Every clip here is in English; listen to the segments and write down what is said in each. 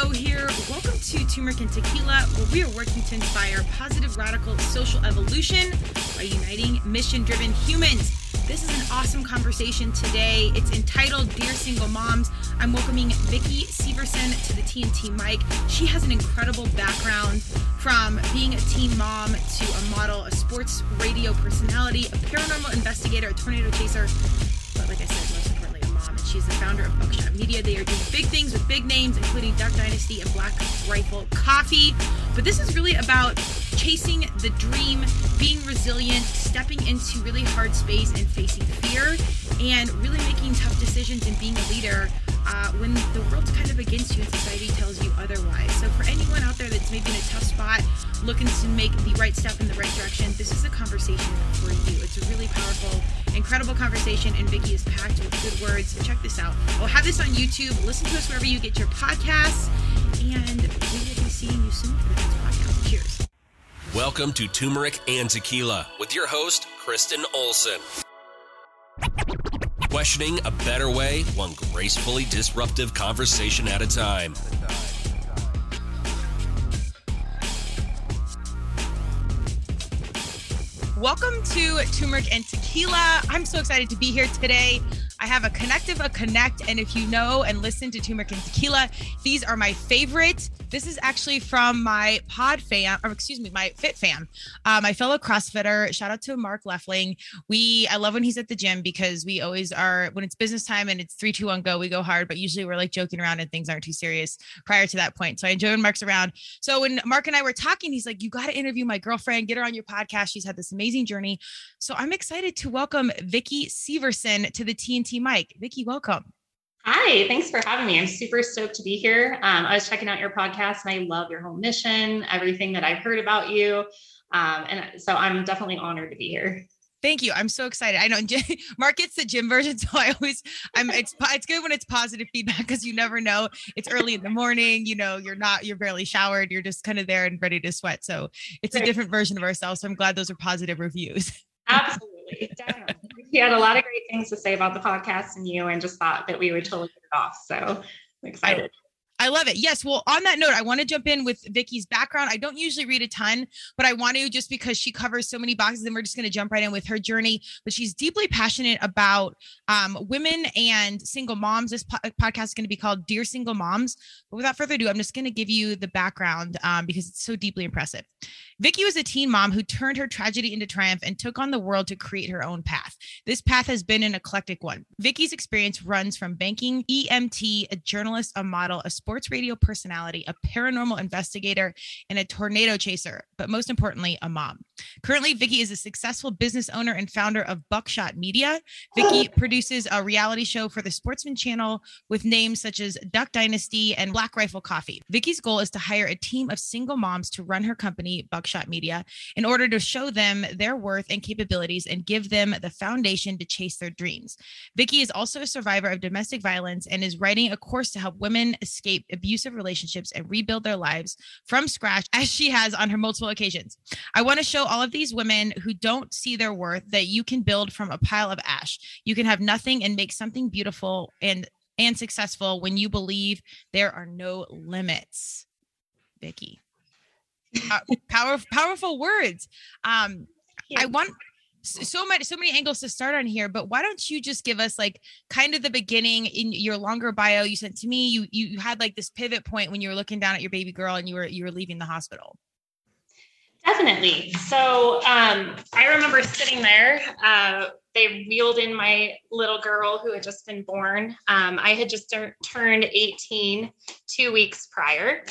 O here. Welcome to Turmeric and Tequila, where we are working to inspire positive, radical social evolution by uniting mission-driven humans. This is an awesome conversation today. It's entitled Dear Single Moms. I'm welcoming Vicki Severson to the TNT Mic. She has an incredible background from being a teen mom to a model, a sports radio personality, a paranormal investigator, a tornado chaser, but like I said, most importantly, a mom. And she's the founder of Buckshot Media. They are doing big things with big names, including Duck Dynasty and Black Rifle Coffee. But this is really about chasing the dream, being resilient, stepping into really hard space and facing fear, and really making tough decisions and being a leader when the world's kind of against you and society tells you otherwise. So for anyone out there that's maybe in a tough spot, looking to make the right step in the right direction, this is a conversation for you. It's a really powerful, incredible conversation, and Vicki is packed with good words. Check this out. We'll have this on YouTube. Listen to us wherever you get your podcasts, and we will be seeing you soon for the next podcast. Cheers. Welcome to Turmeric and Tequila with your host, Kristen Olson. Questioning a better way, one gracefully disruptive conversation at a time. Welcome to Turmeric and Tequila. I'm so excited to be here today. I have a connect, and if you know and listen to Turmeric and Tequila, these are my favorite. This is actually from my my Fit fam, my fellow CrossFitter. Shout out to Mark Lefling. I love when he's at the gym because we always are, when it's business time and it's 3, 2, 1, go, we go hard, but usually we're like joking around and things aren't too serious prior to that point. So I enjoy when Mark's around. So when Mark and I were talking, he's like, you got to interview my girlfriend, get her on your podcast. She's had this amazing journey. So I'm excited to welcome Vicki Severson to the TNT Mic. Vicki, welcome. Hi, thanks for having me. I'm super stoked to be here. I was checking out your podcast and I love your whole mission, everything that I've heard about you. And so I'm definitely honored to be here. Thank you. I'm so excited. I know Mark gets the gym version. So it's good when it's positive feedback because you never know. It's early in the morning. You know, you're barely showered. You're just kind of there and ready to sweat. So it's a different version of ourselves. So I'm glad those are positive reviews. Absolutely. Definitely. He had a lot of great things to say about the podcast and you, and just thought that we would totally get it off. So I'm excited. I love it. Yes. Well, on that note, I want to jump in with Vicki's background. I don't usually read a ton, but I want to just because she covers so many boxes, and we're just going to jump right in with her journey. But she's deeply passionate about women and single moms. This podcast is going to be called Dear Single Moms. But without further ado, I'm just going to give you the background because it's so deeply impressive. Vicki was a teen mom who turned her tragedy into triumph and took on the world to create her own path. This path has been an eclectic one. Vicki's experience runs from banking, EMT, a journalist, a model, a sports radio personality, a paranormal investigator, and a tornado chaser, but most importantly, a mom. Currently, Vicki is a successful business owner and founder of Buckshot Media. Vicki produces a reality show for the Sportsman Channel with names such as Duck Dynasty and Black Rifle Coffee. Vicki's goal is to hire a team of single moms to run her company, Buckshot Media, in order to show them their worth and capabilities and give them the foundation to chase their dreams. Vicki is also a survivor of domestic violence and is writing a course to help women escape abusive relationships and rebuild their lives from scratch, as she has on her multiple occasions. I want to show all of these women who don't see their worth that you can build from a pile of ash. You can have nothing and make something beautiful and successful when you believe there are no limits. Vicki. Powerful words. I want so many angles to start on here, but why don't you just give us like kind of the beginning in your longer bio you sent to me. You had like this pivot point when you were looking down at your baby girl and you were leaving the hospital. Definitely. So I remember sitting there. They wheeled in my little girl who had just been born. I had just turned 18 2 weeks prior.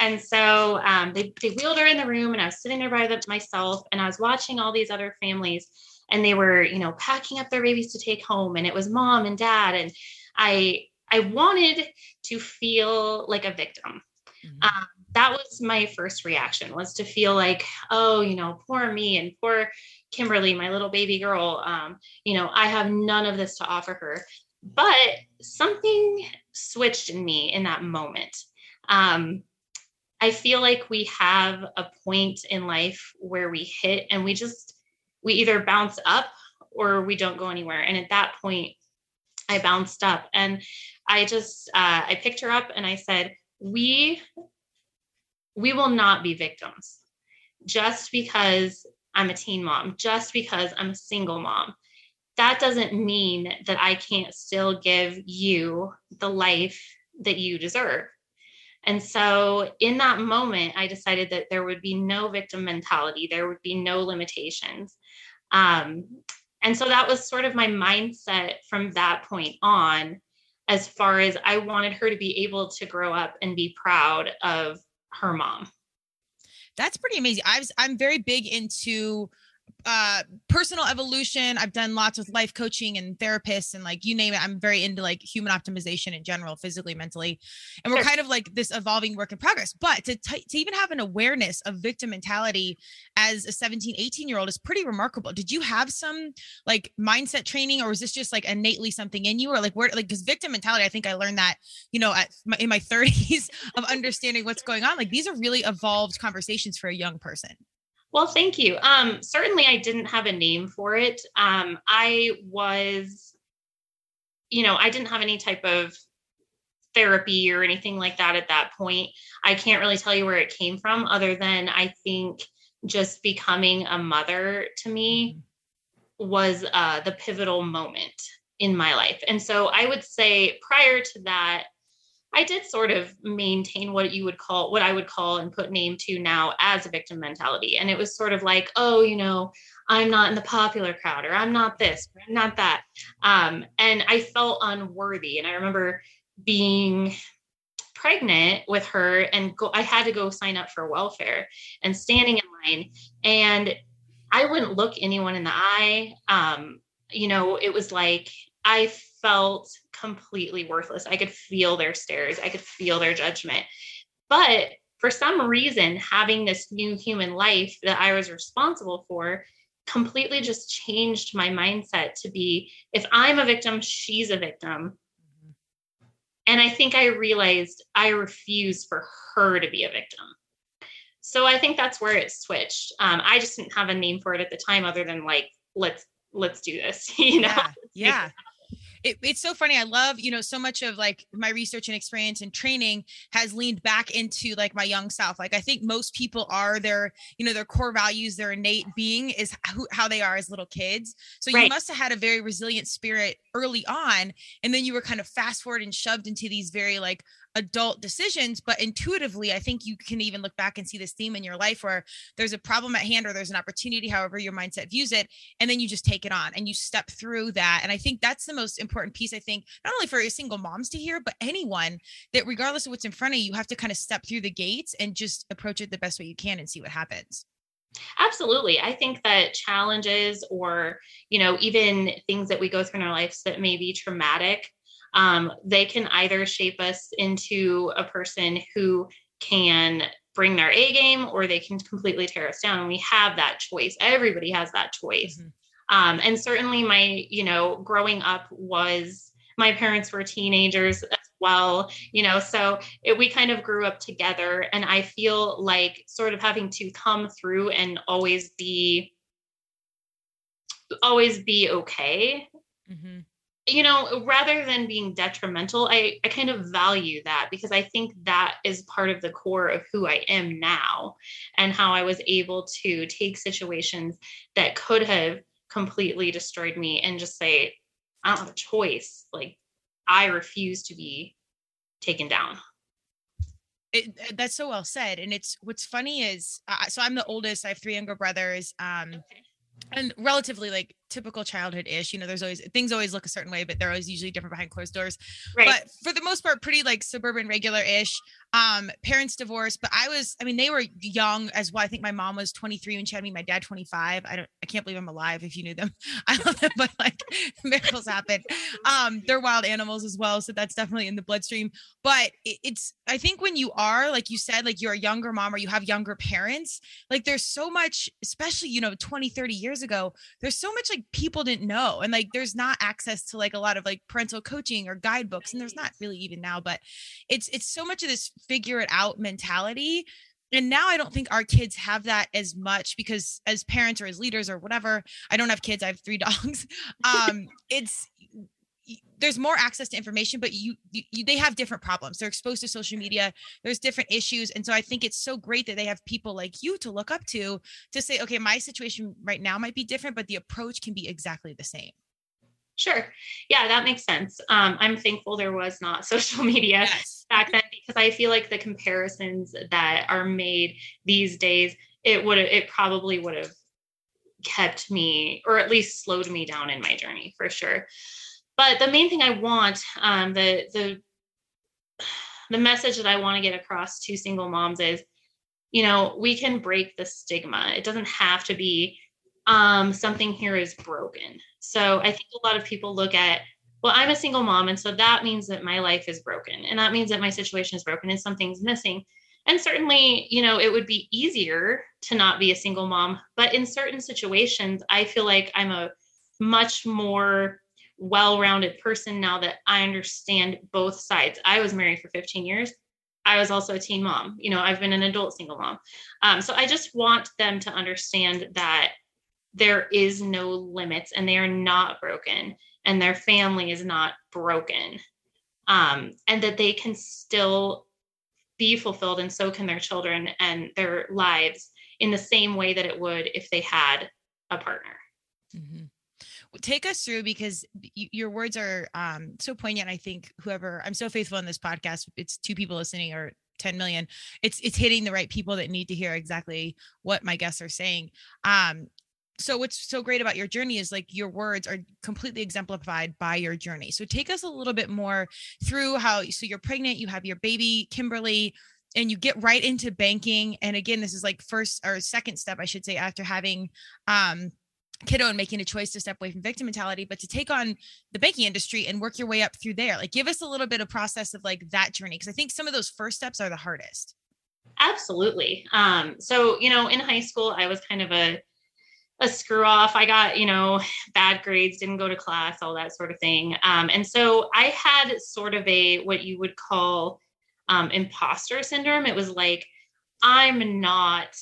And so they wheeled her in the room and I was sitting there by myself and I was watching all these other families and they were, you know, packing up their babies to take home, and it was mom and dad. And I wanted to feel like a victim. Mm-hmm. That was my first reaction, was to feel like, oh, you know, poor me and poor Kimberly, my little baby girl. You know, I have none of this to offer her. But something switched in me in that moment. I feel like we have a point in life where we hit and we either bounce up or we don't go anywhere. And at that point, I bounced up and I picked her up and I said, we will not be victims. Just because I'm a teen mom, just because I'm a single mom, that doesn't mean that I can't still give you the life that you deserve. And so in that moment, I decided that there would be no victim mentality. There would be no limitations. And so that was sort of my mindset from that point on, as far as I wanted her to be able to grow up and be proud of her mom. That's pretty amazing. I'm very big into personal evolution. I've done lots with life coaching and therapists and like, you name it. I'm very into like human optimization in general, physically, mentally, and we're kind of like this evolving work in progress, but to even have an awareness of victim mentality as a 17, 18 year old is pretty remarkable. Did you have some like mindset training, or was this just like innately something in you, or like where, like, cause victim mentality, I think I learned that, you know, in my 30s of understanding what's going on. Like these are really evolved conversations for a young person. Well, thank you. Certainly I didn't have a name for it. I didn't have any type of therapy or anything like that at that point. I can't really tell you where it came from, other than I think just becoming a mother to me was the pivotal moment in my life. And so I would say prior to that, I did sort of maintain what I would call and put name to now as a victim mentality. And it was sort of like, oh, you know, I'm not in the popular crowd, or I'm not this, or I'm not that. And I felt unworthy. And I remember being pregnant with her and I had to go sign up for welfare and standing in line. And I wouldn't look anyone in the eye. It was like, I felt completely worthless. I could feel their stares. I could feel their judgment. But for some reason, having this new human life that I was responsible for completely just changed my mindset to be, if I'm a victim, she's a victim. Mm-hmm. And I think I realized I refuse for her to be a victim. So I think that's where it switched. I just didn't have a name for it at the time, other than like, let's do this, you know? Yeah. It's so funny. I love, so much of like my research and experience and training has leaned back into like my young self. Like I think most people are their core values, their innate being is how they are as little kids. So you must have had a very resilient spirit early on. And then you were kind of fast forward and shoved into these very like adult decisions. But intuitively, I think you can even look back and see this theme in your life where there's a problem at hand or there's an opportunity, however your mindset views it. And then you just take it on and you step through that. And I think that's the most important piece, I think, not only for single moms to hear, but anyone, that regardless of what's in front of you, you have to kind of step through the gates and just approach it the best way you can and see what happens. Absolutely. I think that challenges or, even things that we go through in our lives that may be traumatic, they can either shape us into a person who can bring their A game, or they can completely tear us down. And we have that choice. Everybody has that choice. Mm-hmm. And certainly my, growing up was, my parents were teenagers as well, so we kind of grew up together. And I feel like sort of having to come through and always be okay. Mm-hmm. Rather than being detrimental, I kind of value that, because I think that is part of the core of who I am now, and how I was able to take situations that could have completely destroyed me and just say, I don't have a choice. Like, I refuse to be taken down. That's so well said. And it's, what's funny is, so I'm the oldest, I have 3 younger brothers. Okay. And relatively like typical childhood ish, there's always, things always look a certain way, but they're always usually different behind closed doors. Right. But for the most part, pretty like suburban, regular ish, parents divorced, but they were young as well. I think my mom was 23 when she had me, my dad 25. I can't believe I'm alive. If you knew them, I love them, but like miracles happen. They're wild animals as well. So that's definitely in the bloodstream, but I think when you are, like you said, like you're a younger mom or you have younger parents, like there's so much, especially, 20, 30 years ago, there's so much like people didn't know. And like, there's not access to like a lot of like parental coaching or guidebooks. And there's not really even now, but it's so much of this figure it out mentality. And now I don't think our kids have that as much, because as parents or as leaders or whatever, I don't have kids. I have 3 dogs. there's more access to information, but they have different problems. They're exposed to social media. There's different issues. And so I think it's so great that they have people like you to look up to say, okay, my situation right now might be different, but the approach can be exactly the same. Sure. Yeah, that makes sense. I'm thankful there was not social media back then, because I feel like the comparisons that are made these days, it probably would have kept me, or at least slowed me down in my journey for sure. But the main thing I want, the message that I want to get across to single moms is, you know, we can break the stigma. It doesn't have to be something here is broken. So I think a lot of people look at, well, I'm a single mom, and so that means that my life is broken, and that means that my situation is broken and something's missing. And certainly, you know, it would be easier to not be a single mom, but in certain situations, I feel like I'm a much more well-rounded person now that I understand both sides. I was married for 15 years. I was also a teen mom. You know, I've been an adult single mom. So I just want them to understand that there is no limits, and they are not broken, and their family is not broken. And that they can still be fulfilled, and so can their children and their lives in the same way that it would if they had a partner. Mm-hmm. Take us through, because your words are so poignant. I think I'm so faithful in this podcast. It's 2 people listening or 10 million. It's hitting the right people that need to hear exactly what my guests are saying. So what's so great about your journey is, like, your words are completely exemplified by your journey. So take us a little bit more through how, so you're pregnant, you have your baby, Kimberly, and you get right into banking. And again, this is like first or second step, I should say, after having, kiddo and making a choice to step away from victim mentality, but to take on the banking industry and work your way up through there. Like, give us a little bit of process of like that journey, because I think some of those first steps are the hardest. Absolutely. So, you know, in high school, I was kind of a screw off. I got, you know, bad grades, didn't go to class, all that sort of thing. And so I had sort of what you would call imposter syndrome. It was like, I'm not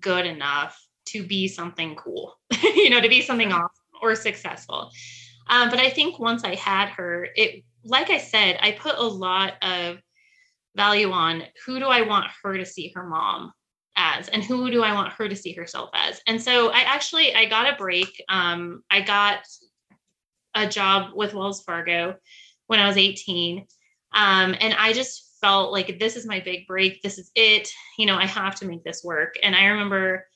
good enough to be something cool, you know, to be something awesome or successful. But I think once I had her, like I said, I put a lot of value on who do I want her to see her mom as, and who do I want her to see herself as. And so I got a break. I got a job with Wells Fargo when I was 18. And I just felt like, this is my big break. This is it. You know, I have to make this work. And I remember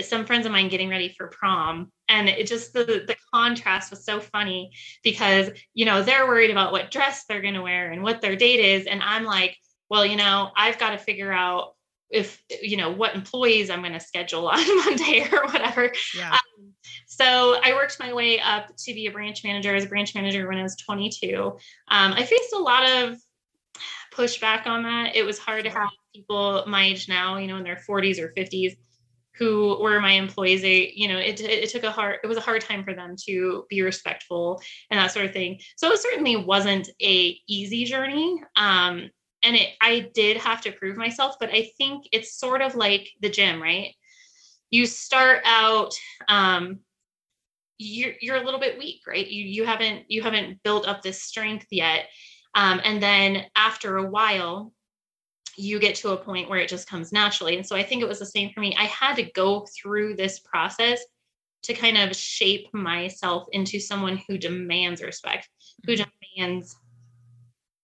some friends of mine getting ready for prom. And it just, the contrast was so funny, because, you know, they're worried about what dress they're going to wear and what their date is. And I'm like, well, you know, I've got to figure out if, you know, what employees I'm going to schedule on Monday or whatever. Yeah. So I worked my way up to be a branch manager. I was a branch manager when I was 22. I faced a lot of pushback on that. It was hard to have people my age now, you know, in their 40s or 50s, who were my employees. It was a hard time for them to be respectful and that sort of thing. So it certainly wasn't an easy journey. I did have to prove myself, but I think it's sort of like the gym, right? You start out, you're a little bit weak, right? You haven't built up this strength yet. And then after a while, you get to a point where it just comes naturally. And so I think it was the same for me. I had to go through this process to kind of shape myself into someone who demands respect, who demands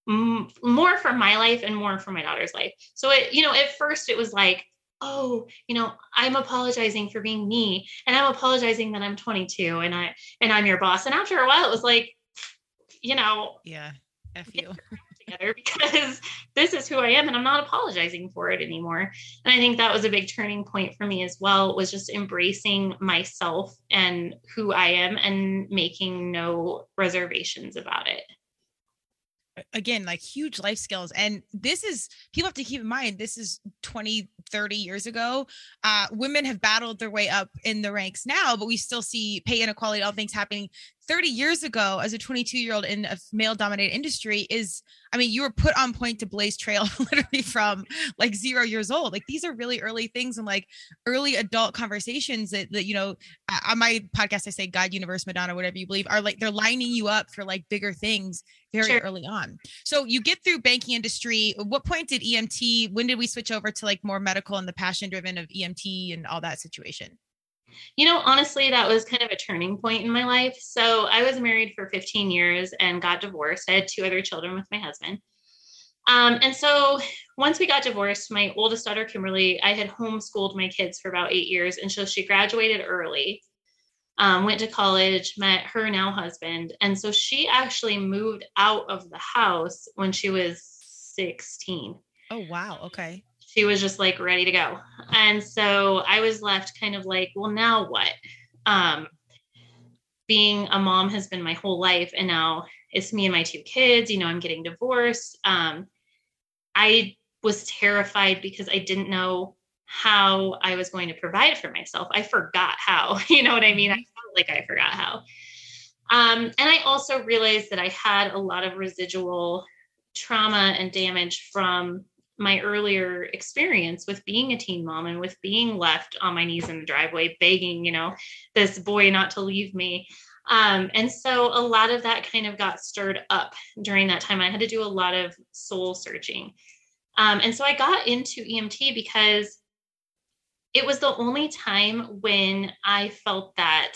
more for my life and more for my daughter's life. So it, you know, at first it was like, oh, you know, I'm apologizing for being me, and I'm apologizing that I'm 22 and I'm your boss. And after a while it was like, you know, yeah, F you. Together, because this is who I am and I'm not apologizing for it anymore. And I think that was a big turning point for me as well, was just embracing myself and who I am and making no reservations about it. Again, like huge life skills. And this is, people have to keep in mind, this is 20, 30 years ago. Women have battled their way up in the ranks now, but we still see pay inequality, all things happening 30 years ago as a 22-year-old in a male-dominated industry is, I mean, you were put on point to blaze trail literally from like 0 years old. Like these are really early things and like early adult conversations that, you know, on my podcast, I say God, universe, Madonna, whatever you believe, are like, they're lining you up for like bigger things very early on. So you get through banking industry. At what point did EMT, when did we switch over to like more medical and the passion driven of EMT and all that situation? You know, honestly, that was kind of a turning point in my life. So I was married for 15 years and got divorced. I had 2 other children with my husband. And so once we got divorced, my oldest daughter, Kimberly, I had homeschooled my kids for about 8 years. And so she graduated early, went to college, met her now husband. And so she actually moved out of the house when she was 16. Oh, wow. Okay. She was just like ready to go. And so I was left kind of like, well, now what? Being a mom has been my whole life. And now it's me and my 2 kids, you know, I'm getting divorced. I was terrified because I didn't know how I was going to provide for myself. I forgot how, you know what I mean? I felt like I forgot how. And I also realized that I had a lot of residual trauma and damage from my earlier experience with being a teen mom and with being left on my knees in the driveway, begging, you know, this boy not to leave me. And so a lot of that kind of got stirred up during that time. I had to do a lot of soul searching. And so I got into EMT because it was the only time when I felt that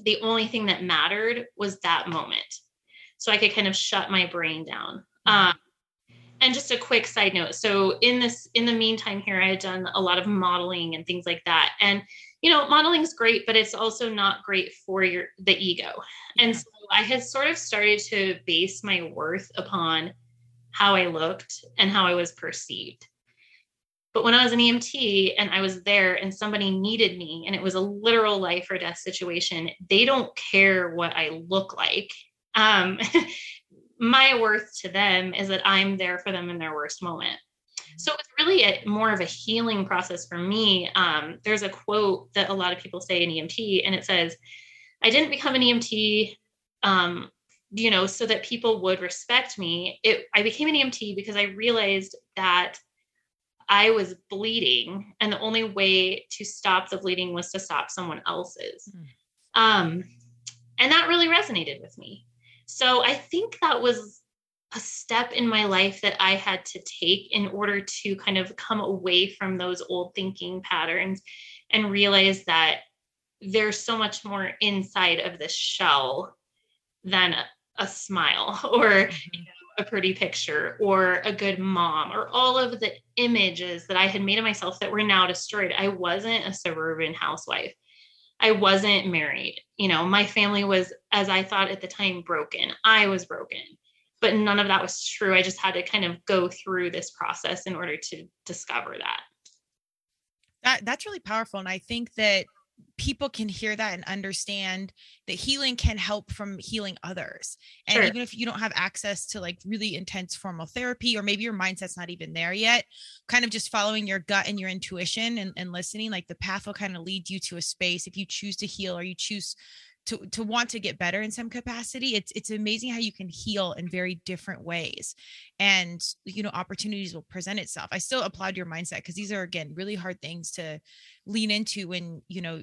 the only thing that mattered was that moment. So I could kind of shut my brain down. And just a quick side note. So in the meantime here, I had done a lot of modeling and things like that. And, you know, modeling is great, but it's also not great for the ego. Yeah. And so I had sort of started to base my worth upon how I looked and how I was perceived. But when I was an EMT and I was there and somebody needed me and it was a literal life or death situation, they don't care what I look like. My worth to them is that I'm there for them in their worst moment. So it's really more of a healing process for me. There's a quote that a lot of people say in EMT, and it says, I didn't become an EMT, you know, so that people would respect me. I became an EMT because I realized that I was bleeding, and the only way to stop the bleeding was to stop someone else's. And that really resonated with me. So I think that was a step in my life that I had to take in order to kind of come away from those old thinking patterns and realize that there's so much more inside of this shell than a smile or, you know, a pretty picture or a good mom or all of the images that I had made of myself that were now destroyed. I wasn't a suburban housewife. I wasn't married. You know, my family was, as I thought at the time, broken. I was broken, but none of that was true. I just had to kind of go through this process in order to discover that. That's really powerful. And I think that people can hear that and understand that healing can help from healing others. And even if you don't have access to like really intense formal therapy, or maybe your mindset's not even there yet, kind of just following your gut and your intuition and listening, like the path will kind of lead you to a space if you choose to heal or you choose to want to get better in some capacity. It's amazing how you can heal in very different ways, and, you know, opportunities will present itself. I still applaud your mindset, because these are, again, really hard things to lean into when, you know,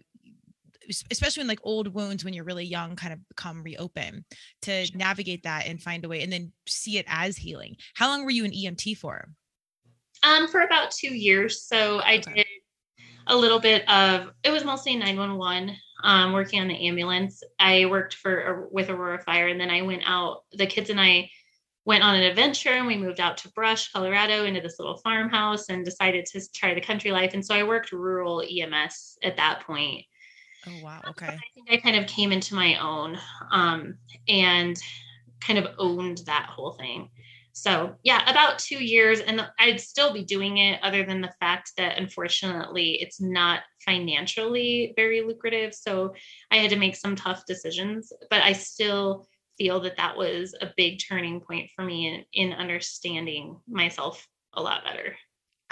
especially when like old wounds, when you're really young, kind of come reopen to navigate that and find a way and then see it as healing. How long were you an EMT for? For about 2 years. So I did a little bit of, it was mostly 911, working on the ambulance. I worked with Aurora Fire, and then I went out, the kids and I went on an adventure, and we moved out to Brush, Colorado, into this little farmhouse, and decided to try the country life. And so I worked rural EMS at that point. Oh, wow. Okay. I think I kind of came into my own, and kind of owned that whole thing. So yeah, about 2 years, and I'd still be doing it, other than the fact that, unfortunately, it's not financially very lucrative. So I had to make some tough decisions, but I still feel that that was a big turning point for me in understanding myself a lot better.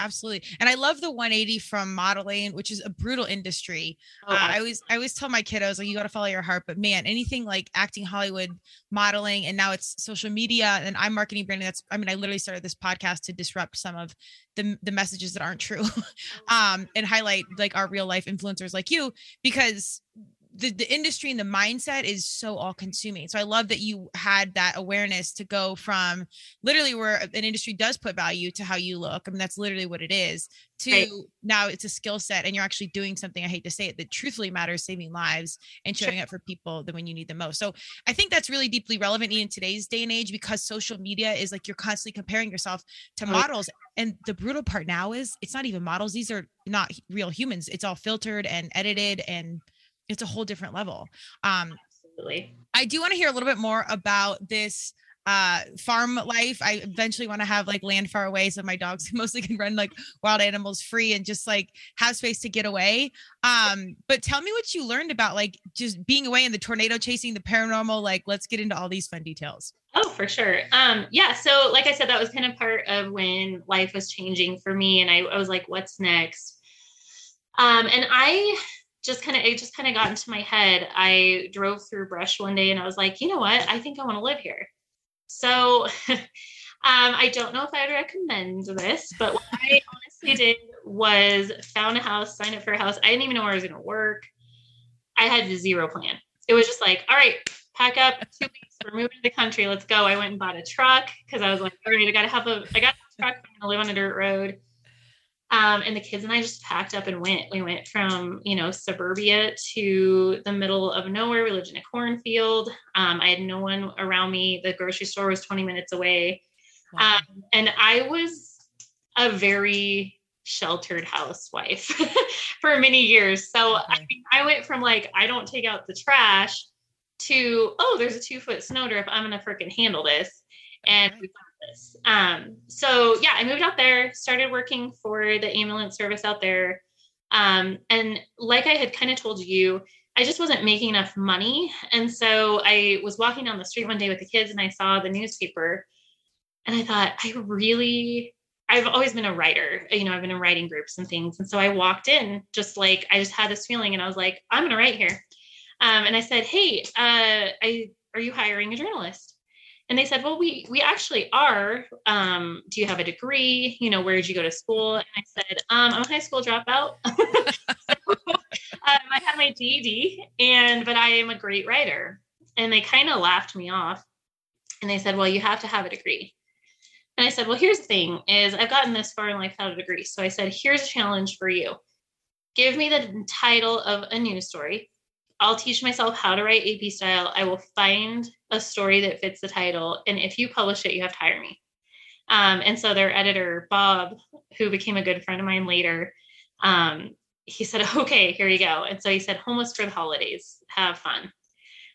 Absolutely. And I love the 180 from modeling, which is a brutal industry. Oh, I always tell my kiddos, like, you got to follow your heart, but man, anything like acting, Hollywood, modeling, and now it's social media and I'm marketing branding. I literally started this podcast to disrupt some of the messages that aren't true, and highlight like our real life influencers like you, because the industry and the mindset is so all consuming. So I love that you had that awareness to go from literally where an industry does put value to how you look. I mean, that's literally what it is to now it's a skill set and you're actually doing something. I hate to say it, that truthfully matters, saving lives and showing up for people when you need them most. So I think that's really deeply relevant in today's day and age, because social media is like, you're constantly comparing yourself to models. And the brutal part now is it's not even models. These are not real humans. It's all filtered and edited, and it's a whole different level. Absolutely. I do want to hear a little bit more about this farm life. I eventually want to have like land far away, so my dogs mostly can run like wild animals free and just like have space to get away. But tell me what you learned about like just being away in the tornado chasing, the paranormal. Like, let's get into all these fun details. Oh, for sure. Yeah. So like I said, that was kind of part of when life was changing for me. And I was like, what's next? And it just kind of got into my head. I drove through Brush one day and I was like, you know what? I think I want to live here. So I don't know if I'd recommend this, but what I honestly did was found a house, signed up for a house. I didn't even know where I was going to work. I had zero plan. It was just like, all right, pack up, 2 weeks, we're moving to the country. Let's go. I went and bought a truck because I was like, all right, I got a truck. I'm going to live on a dirt road. And the kids and I just packed up and went. We went from, suburbia to the middle of nowhere. We lived in a cornfield. I had no one around me. The grocery store was 20 minutes away. Wow. And I was a very sheltered housewife for many years. So okay. I went from like, I don't take out the trash to, oh, there's a 2-foot snowdrift. I'm going to freaking handle this. And okay. So I moved out there, started working for the ambulance service out there. And like I had kind of told you, I just wasn't making enough money. And so I was walking down the street one day with the kids and I saw the newspaper and I thought, I've always been a writer, I've been in writing groups and things. And so I walked in just like, I just had this feeling and I was like, I'm going to write here. And I said, hey, are you hiring a journalist? And they said, well, we actually are. Do you have a degree? Where did you go to school? And I said, I'm a high school dropout. I have my GED, but I am a great writer. And they kind of laughed me off. And they said, well, you have to have a degree. And I said, well, here's the thing is I've gotten this far in life without a degree. So I said, here's a challenge for you. Give me the title of a news story. I'll teach myself how to write AP style. I will find a story that fits the title. And if you publish it, you have to hire me. And so their editor, Bob, who became a good friend of mine later, he said, okay, here you go. And so he said, homeless for the holidays, have fun.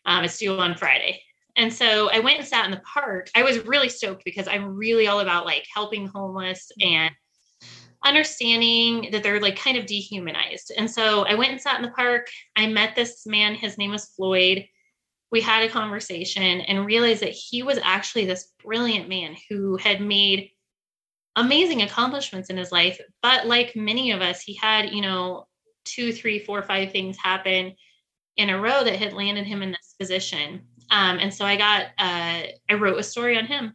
It's due on Friday. And so I went and sat in the park. I was really stoked because I'm really all about like helping homeless and understanding that they're like kind of dehumanized. And so I went and sat in the park. I met this man, his name was Floyd. We had a conversation and realized that he was actually this brilliant man who had made amazing accomplishments in his life. But like many of us, he had, 2, 3, 4, 5 things happen in a row that had landed him in this position. And so I wrote a story on him.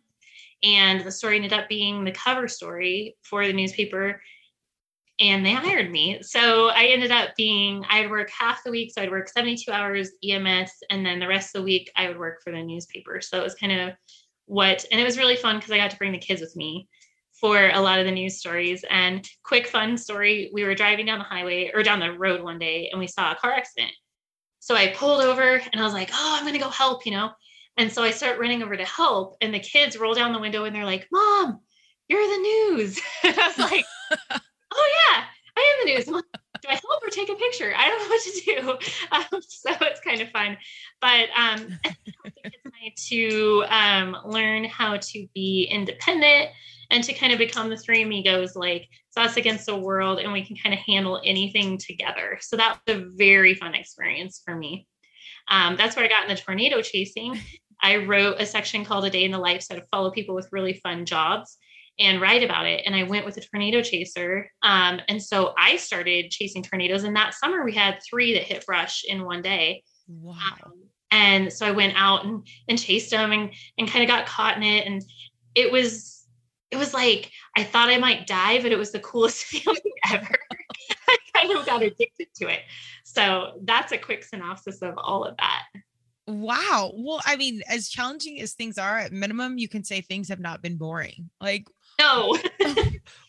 And the story ended up being the cover story for the newspaper, and they hired me. So I ended up I'd work half the week. So I'd work 72 hours EMS, and then the rest of the week I would work for the newspaper. So it was kind of and it was really fun because I got to bring the kids with me for a lot of the news stories. And quick fun story, we were driving down the road one day and we saw a car accident. So I pulled over and I was like, oh, I'm going to go help, And so I start running over to help, and the kids roll down the window and they're like, Mom, you're the news. And I was like, oh yeah, I am the news. Mom, do I help or take a picture? I don't know what to do. So it's kind of fun, but to learn how to be independent and to kind of become the three amigos, like it's us against the world and we can kind of handle anything together. So that was a very fun experience for me. That's where I got in the tornado chasing. I wrote a section called A Day in the Life, so to follow people with really fun jobs. and write about it. And I went with a tornado chaser. And so I started chasing tornadoes. And that summer we had 3 that hit Brush in one day. Wow. And so I went out and chased them and kind of got caught in it. And it was like, I thought I might die, but it was the coolest feeling ever. I kind of got addicted to it. So that's a quick synopsis of all of that. Wow. Well, I mean, as challenging as things are, at minimum, you can say things have not been boring. Like, no.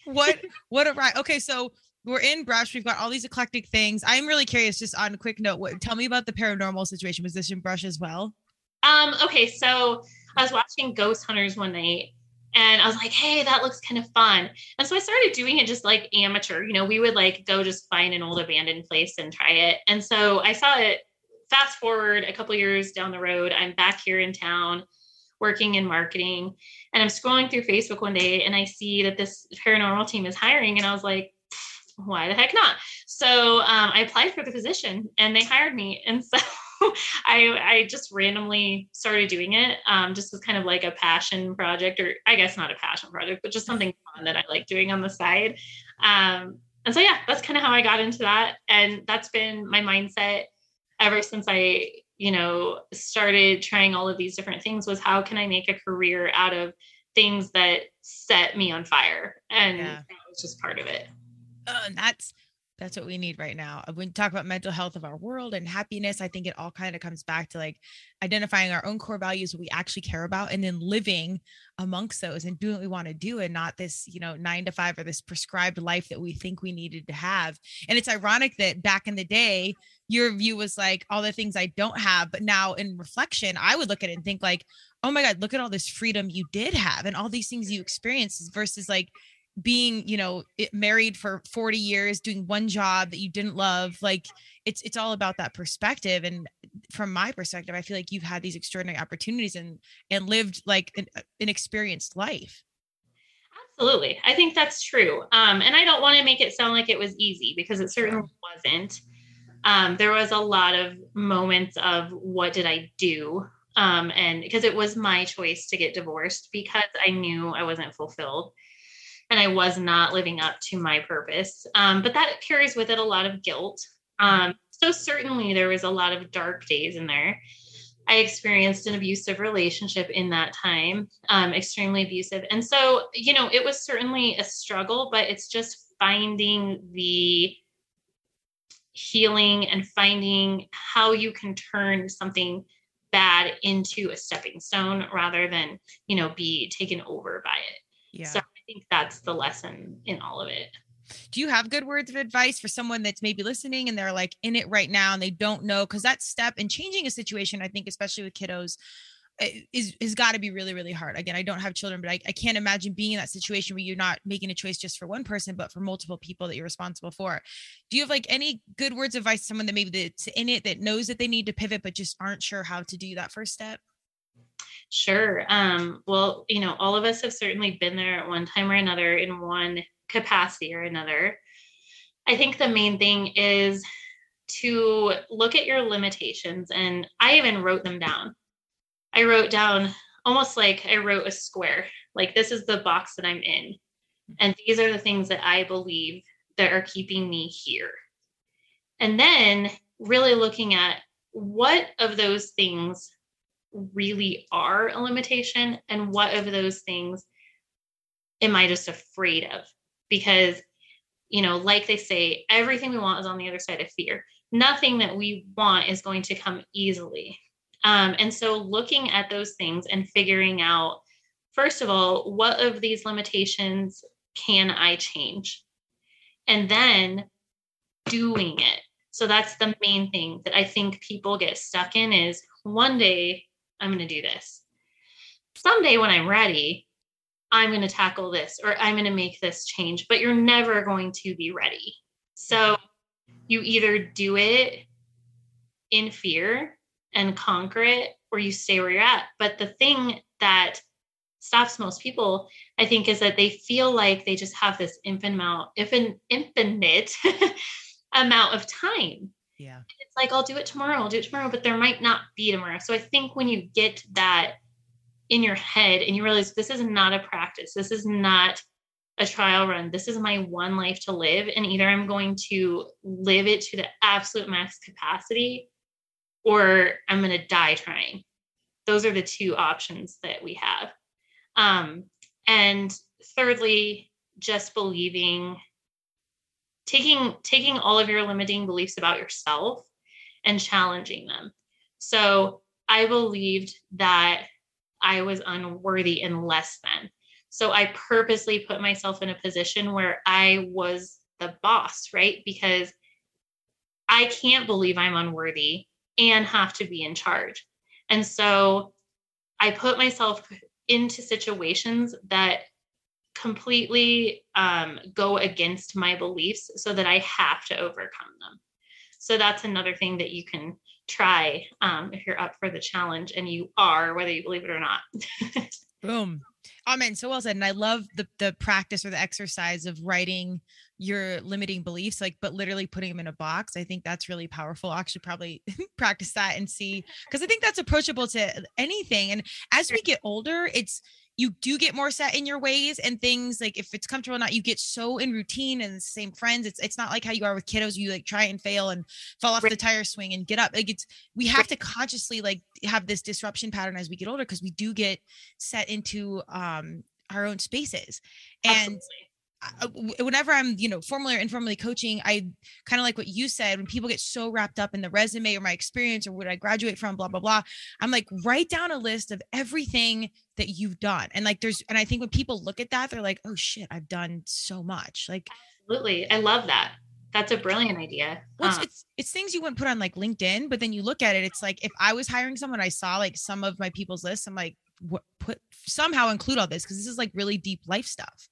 What a ride. Okay. So we're in Brush. We've got all these eclectic things. I'm really curious, just on a quick note, tell me about the paranormal situation. Was this in Brush as well? Okay. So I was watching Ghost Hunters one night and I was like, hey, that looks kind of fun. And so I started doing it just like amateur, you know, we would like go just find an old abandoned place and try it. And so I saw it. Fast forward a couple years down the road, I'm back here in town working in marketing, and I'm scrolling through Facebook one day and I see that this paranormal team is hiring. And I was like, why the heck not? So I applied for the position and they hired me. And so I just randomly started doing it. Just as kind of like a passion project, or I guess not a passion project, but just something fun that I like doing on the side. And so, yeah, that's kind of how I got into that. And that's been my mindset ever since I, you know, started trying all of these different things, was how can I make a career out of things that set me on fire? And that was just part of it. And that's what we need right now. When we talk about mental health of our world and happiness, I think it all kind of comes back to like identifying our own core values, what we actually care about, and then living amongst those and doing what we want to do, and not this, you know, 9 to 5 or this prescribed life that we think we needed to have. And it's ironic that back in the day, your view was like all the things I don't have, but now in reflection, I would look at it and think like, oh my God, look at all this freedom you did have and all these things you experienced, versus like being, you know, married for 40 years, doing one job that you didn't love. Like it's all about that perspective. And from my perspective, I feel like you've had these extraordinary opportunities and lived like an experienced life. Absolutely. I think that's true. And I don't want to make it sound like it was easy, because it certainly wasn't. There was a lot of moments of what did I do? And because it was my choice to get divorced, because I knew I wasn't fulfilled and I was not living up to my purpose. But that carries with it a lot of guilt. So certainly there was a lot of dark days in there. I experienced an abusive relationship in that time, extremely abusive. And so, you know, it was certainly a struggle, but it's just finding the healing and finding how you can turn something bad into a stepping stone rather than, you know, be taken over by it. Yeah. So I think that's the lesson in all of it. Do you have good words of advice for someone that's maybe listening and they're like in it right now and they don't know? Because that step in changing a situation, I think, especially with kiddos, is got to be really, really hard. Again, I don't have children, but I can't imagine being in that situation where you're not making a choice just for one person, but for multiple people that you're responsible for. Do you have like any good words of advice to someone that maybe that's in it, that knows that they need to pivot, but just aren't sure how to do that first step? Sure. Well, you know, all of us have certainly been there at one time or another in one capacity or another. I think the main thing is to look at your limitations. And I even wrote them down. I wrote down almost like I wrote a square, like this is the box that I'm in. And these are the things that I believe that are keeping me here. And then really looking at what of those things really are a limitation and what of those things am I just afraid of? Because, you know, like they say, everything we want is on the other side of fear. Nothing that we want is going to come easily. And so looking at those things and figuring out, first of all, what of these limitations can I change? And then doing it. So that's the main thing that I think people get stuck in is, one day I'm going to do this. Someday when I'm ready, I'm going to tackle this, or I'm going to make this change, but you're never going to be ready. So you either do it in fear and conquer it, or you stay where you're at. But the thing that stops most people, I think, is that they feel like they just have this infinite amount of time. Yeah. It's like, I'll do it tomorrow, but there might not be tomorrow. So I think when you get that in your head and you realize this is not a practice. This is not a trial run. This is my one life to live. And either I'm going to live it to the absolute max capacity or I'm going to die trying. Those are the two options that we have. And thirdly, just believing, taking all of your limiting beliefs about yourself and challenging them. So I believed that I was unworthy and less than. So I purposely put myself in a position where I was the boss, right? Because I can't believe I'm unworthy and have to be in charge. And so I put myself into situations that completely go against my beliefs so that I have to overcome them. So that's another thing that you can try if you're up for the challenge, and you are, whether you believe it or not. Boom. Amen. So well said. And I love the practice or the exercise of writing your limiting beliefs, like, but literally putting them in a box. I think that's really powerful. I should probably practice that and see, because I think that's approachable to anything. And as we get older, you do get more set in your ways and things, like if it's comfortable or not, you get so in routine and the same friends. It's not like how you are with kiddos. You like try and fail and fall off the tire swing and get up. Like we have to consciously like have this disruption pattern as we get older, because we do get set into our own spaces. And whenever I'm, formally or informally coaching, I kind of like what you said, when people get so wrapped up in the resume or my experience or what I graduate from, blah, blah, blah. I'm like, write down a list of everything that you've done. And like, and I think when people look at that, they're like, oh shit, I've done so much. Like, absolutely. I love that. That's a brilliant idea. It's things you wouldn't put on like LinkedIn, but then you look at it, it's like, if I was hiring someone, I saw like some of my people's lists, I'm like, somehow include all this, 'cause this is like really deep life stuff.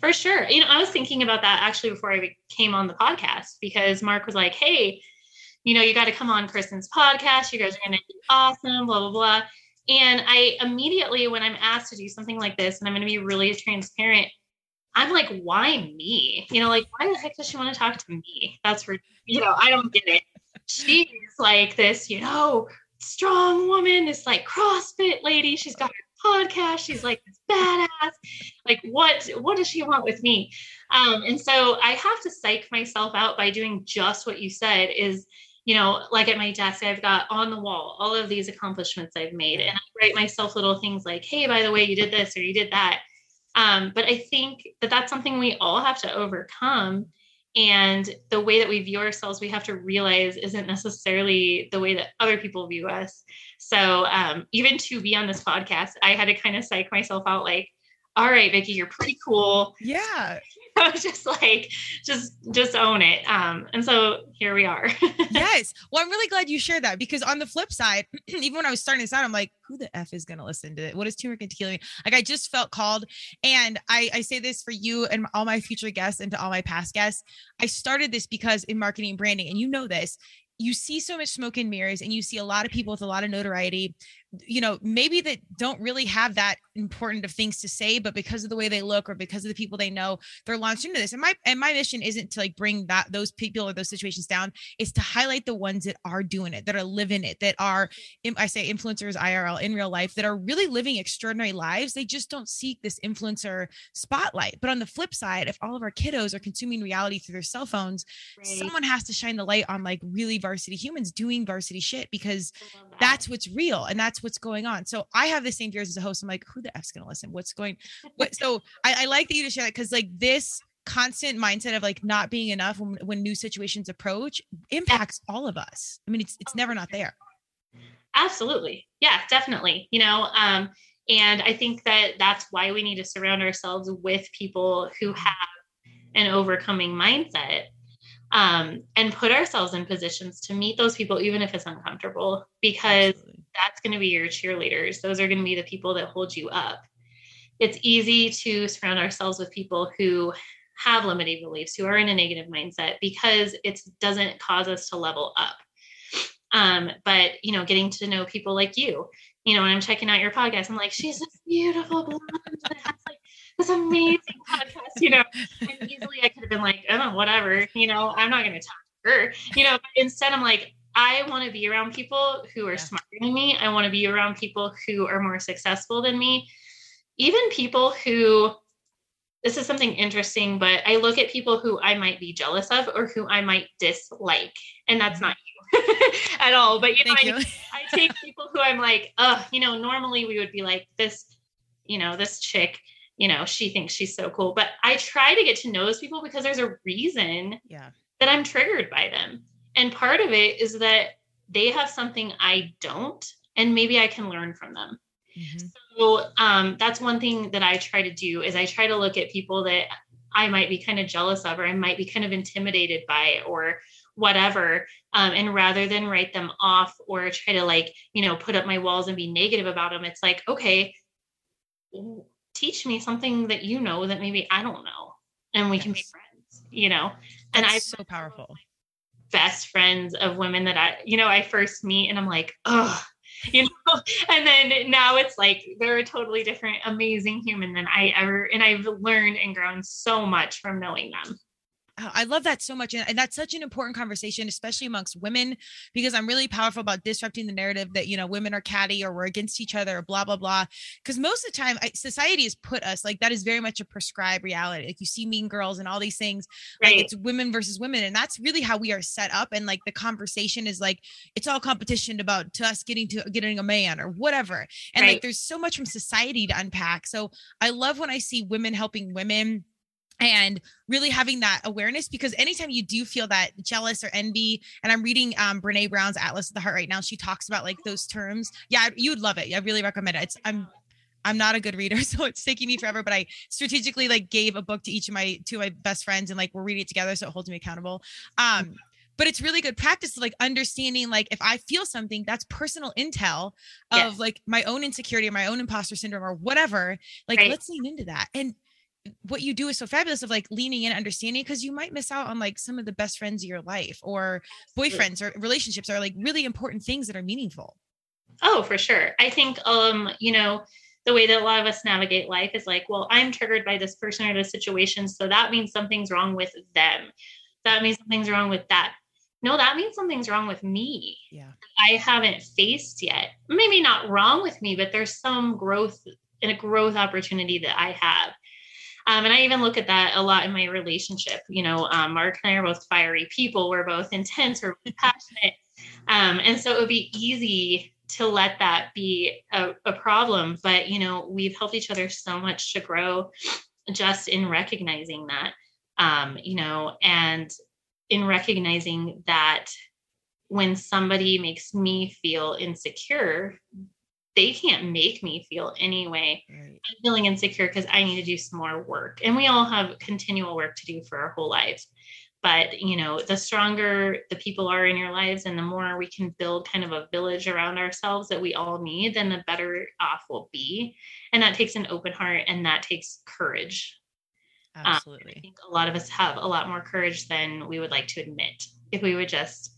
For sure. I was thinking about that actually before I came on the podcast, because Mark was like, hey, you got to come on Kristen's podcast. You guys are going to be awesome, blah, blah, blah. And I immediately, when I'm asked to do something like this, and I'm going to be really transparent, I'm like, why me? Like, why the heck does she want to talk to me? That's where, I don't get it. She's like this, strong woman, this like CrossFit lady. She's got podcast. She's like this badass. Like what does she want with me? And so I have to psych myself out by doing just what you said is, like at my desk, I've got on the wall all of these accomplishments I've made, and I write myself little things like, hey, by the way, you did this or you did that. But I think that that's something we all have to overcome. And the way that we view ourselves, we have to realize isn't necessarily the way that other people view us. So even to be on this podcast, I had to kind of psych myself out like, all right, Vicki, you're pretty cool. Yeah. I was just like, just own it. And so here we are. Yes. Well, I'm really glad you shared that, because on the flip side, even when I was starting this out, I'm like, who the F is going to listen to it? What is turmeric and tequila? Like, I just felt called. And I say this for you and all my future guests and to all my past guests. I started this because in marketing and branding, and this, you see so much smoke and mirrors, and you see a lot of people with a lot of notoriety, maybe that don't really have that important of things to say, but because of the way they look or because of the people they know, they're launched into this. And my mission isn't to like bring those people or those situations down. It's to highlight the ones that are doing it, that are living it, that are, I say influencers IRL, in real life, that are really living extraordinary lives. They just don't seek this influencer spotlight. But on the flip side, if all of our kiddos are consuming reality through their cell phones, someone has to shine the light on like really varsity humans doing varsity shit, because that's what's real. And that's what's going on. So I have the same fears as a host. I'm like, who the F's going to listen? So I like that you to share that, because like this constant mindset of like not being enough when new situations approach impacts all of us. I mean, it's never not there. Absolutely. Yeah, definitely. And I think that that's why we need to surround ourselves with people who have an overcoming mindset, and put ourselves in positions to meet those people, even if it's uncomfortable, because that's going to be your cheerleaders. Those are going to be the people that hold you up. It's easy to surround ourselves with people who have limiting beliefs, who are in a negative mindset, because it doesn't cause us to level up. But, getting to know people like you, when I'm checking out your podcast, I'm like, she's this beautiful blonde that has like this amazing podcast, and easily I could have been like, oh, whatever, I'm not going to talk to her, but instead I'm like, I want to be around people who are smarter than me. I want to be around people who are more successful than me. Even people who, this is something interesting, but I look at people who I might be jealous of or who I might dislike. And that's not you at all. But you know, I take people who I'm like, oh, you know, normally we would be like this, you know, this chick, you know, she thinks she's so cool. But I try to get to know those people because there's a reason that I'm triggered by them. And part of it is that they have something I don't, and maybe I can learn from them. Mm-hmm. So that's one thing that I try to do is I try to look at people that I might be kind of jealous of, or I might be kind of intimidated by, or whatever. And rather than write them off or try to, like, you know, put up my walls and be negative about them, it's like, okay, teach me something that you know that maybe I don't know, and we can be friends, you know? And that's so powerful. Best friends of women that I, you know, I first meet and I'm like, oh, you know, and then now it's like, they're a totally different, amazing human than I ever, and I've learned and grown so much from knowing them. Oh, I love that so much. And that's such an important conversation, especially amongst women, because I'm really powerful about disrupting the narrative that, you know, women are catty or we're against each other, or blah, blah, blah. Because most of the time society has put us like, that is very much a prescribed reality. Like you see Mean Girls and all these things, right? Like it's women versus women. And that's really how we are set up. And like the conversation is like, it's all competition about to us getting a man or whatever. And like, there's so much from society to unpack. So I love when I see women helping women and really having that awareness, because anytime you do feel that jealous or envy, and I'm reading Brene Brown's Atlas of the Heart right now, she talks about like those terms. Yeah, you'd love it. I really recommend it. I'm not a good reader, so it's taking me forever, but I strategically like gave a book to each of my, two of my best friends, and like we're reading it together. So it holds me accountable. But it's really good practice, like understanding, like if I feel something, that's personal intel of like my own insecurity or my own imposter syndrome or whatever, like let's lean into that. And what you do is so fabulous of like leaning in, understanding, because you might miss out on like some of the best friends of your life or boyfriends or relationships are like really important things that are meaningful. Oh, for sure. I think, you know, the way that a lot of us navigate life is like, well, I'm triggered by this person or this situation, so that means something's wrong with them. That means something's wrong with that. No, that means something's wrong with me. Yeah. I haven't faced yet. Maybe not wrong with me, but there's some growth and a growth opportunity that I have. And I even look at that a lot in my relationship. You know, Mark and I are both fiery people. We're both intense. We're both passionate. And so it would be easy to let that be a problem. But, you know, we've helped each other so much to grow just in recognizing that, you know, and in recognizing that when somebody makes me feel insecure, they can't make me feel any way. Right. I'm feeling insecure because I need to do some more work. And we all have continual work to do for our whole lives. But, you know, the stronger the people are in your lives and the more we can build kind of a village around ourselves that we all need, then the better off we'll be. And that takes an open heart and that takes courage. Absolutely. I think a lot of us have a lot more courage than we would like to admit if we would just,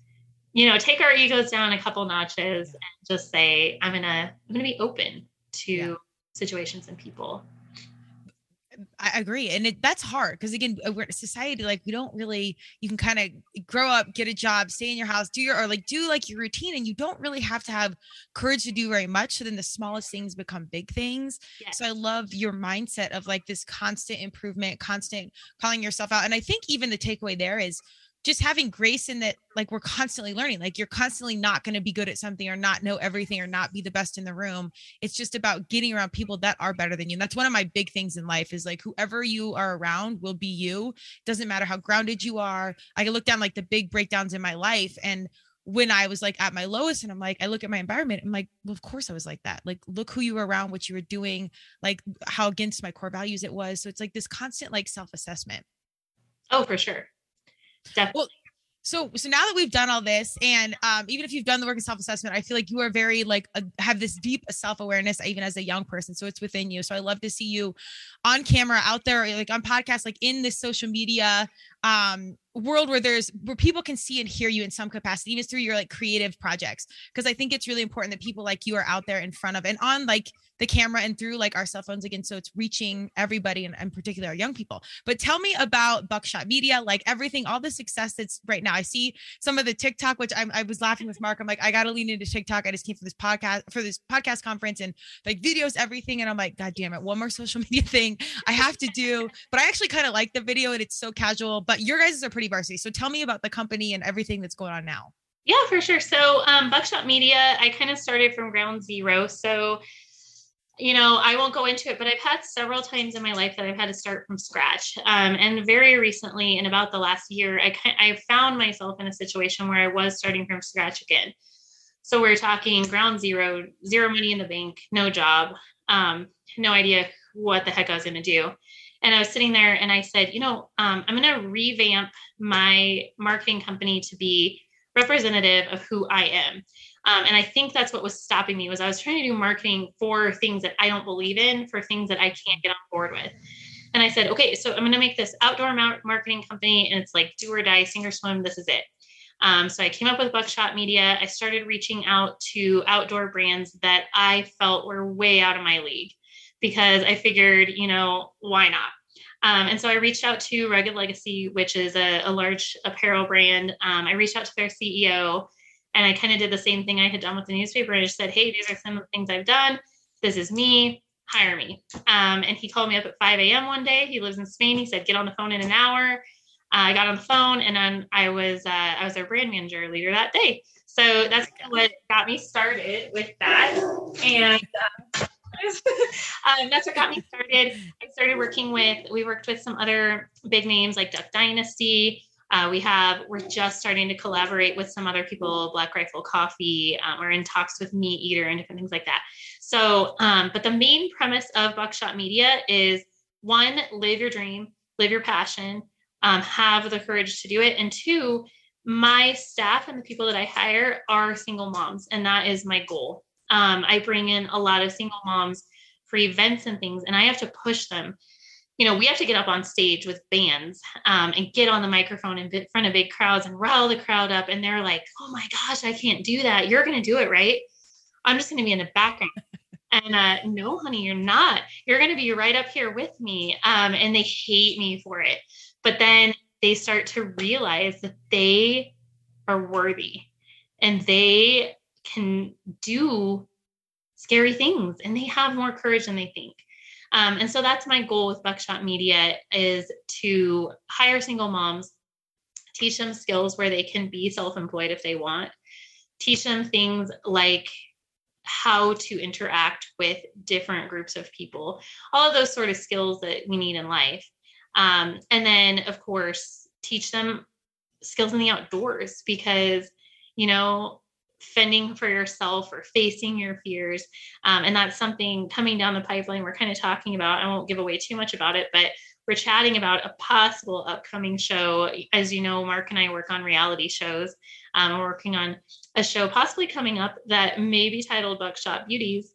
you know, take our egos down a couple notches and just say, I'm gonna be open to situations and people. I agree. And that's hard. Cause again, we're in society, like we don't really, you can kind of grow up, get a job, stay in your house, do your routine, and you don't really have to have courage to do very much. So then the smallest things become big things. Yes. So I love your mindset of like this constant improvement, constant calling yourself out. And I think even the takeaway there is just having grace in that, like we're constantly learning, like you're constantly not going to be good at something or not know everything or not be the best in the room. It's just about getting around people that are better than you. And that's one of my big things in life is like, whoever you are around will be you. It doesn't matter how grounded you are. I can look down like the big breakdowns in my life. And when I was like at my lowest and I'm like, I look at my environment, I'm like, well, of course I was like that. Like, look who you were around, what you were doing, like how against my core values it was. So it's like this constant like self-assessment. Oh, for sure. Definitely. Well, so now that we've done all this, and even if you've done the work of self-assessment, I feel like you are very have this deep self-awareness even as a young person. So it's within you. So I love to see you on camera, out there, like on podcasts, like in this social media world where where people can see and hear you in some capacity, even through your like creative projects. Cause I think it's really important that people like you are out there in front of and on like the camera and through like our cell phones again. So it's reaching everybody and particularly our young people. But tell me about Buckshot Media, like everything, all the success that's right now. I see some of the TikTok, which I was laughing with Mark. I'm like, I got to lean into TikTok. I just came for this podcast conference and like videos, everything. And I'm like, God damn it. One more social media thing I have to do, but I actually kind of like the video and it's so casual, but your guys are pretty varsity. So tell me about the company and everything that's going on now. Yeah, for sure. So Buckshot Media, I kind of started from ground zero. So, you know, I won't go into it, but I've had several times in my life that I've had to start from scratch. And very recently, in about the last year, I found myself in a situation where I was starting from scratch again. So we're talking ground zero, zero money in the bank, no job, no idea what the heck I was going to do. And I was sitting there and I said, you know, I'm going to revamp my marketing company to be representative of who I am. And I think that's what was stopping me was I was trying to do marketing for things that I don't believe in, for things that I can't get on board with. And I said, okay, so I'm going to make this outdoor marketing company. And it's like do or die, sink or swim. This is it. So I came up with Buckshot Media. I started reaching out to outdoor brands that I felt were way out of my league. Because I figured, you know, why not? And so I reached out to Rugged Legacy, which is a large apparel brand. I reached out to their CEO and I kind of did the same thing I had done with the newspaper. I just said, hey, these are some of the things I've done. This is me. Hire me. And he called me up at 5 a.m. one day. He lives in Spain. He said, get on the phone in an hour. I got on the phone and then I was their brand manager leader that day. So that's what got me started with that. And that's what got me started. I started working we worked with some other big names like Duck Dynasty. We're just starting to collaborate with some other people, Black Rifle Coffee, we're in talks with Meat Eater and different things like that. So, but the main premise of Buckshot Media is one, live your dream, live your passion, have the courage to do it. And two, my staff and the people that I hire are single moms. And that is my goal. I bring in a lot of single moms for events and things, and I have to push them. You know, we have to get up on stage with bands and get on the microphone in front of big crowds and rile the crowd up. And they're like, oh my gosh, I can't do that. You're going to do it, right? I'm just going to be in the background. And no, honey, you're not. You're going to be right up here with me. And they hate me for it. But then they start to realize that they are worthy and they can do scary things and they have more courage than they think. And so that's my goal with Buckshot Media is to hire single moms, teach them skills where they can be self-employed if they want, teach them things like how to interact with different groups of people, all of those sort of skills that we need in life. And then of course, teach them skills in the outdoors because, you know, fending for yourself or facing your fears. And that's something coming down the pipeline we're kind of talking about. I won't give away too much about it, but we're chatting about a possible upcoming show. As you know, Mark and I work on reality shows. We're working on a show possibly coming up that may be titled Buckshot Beauties.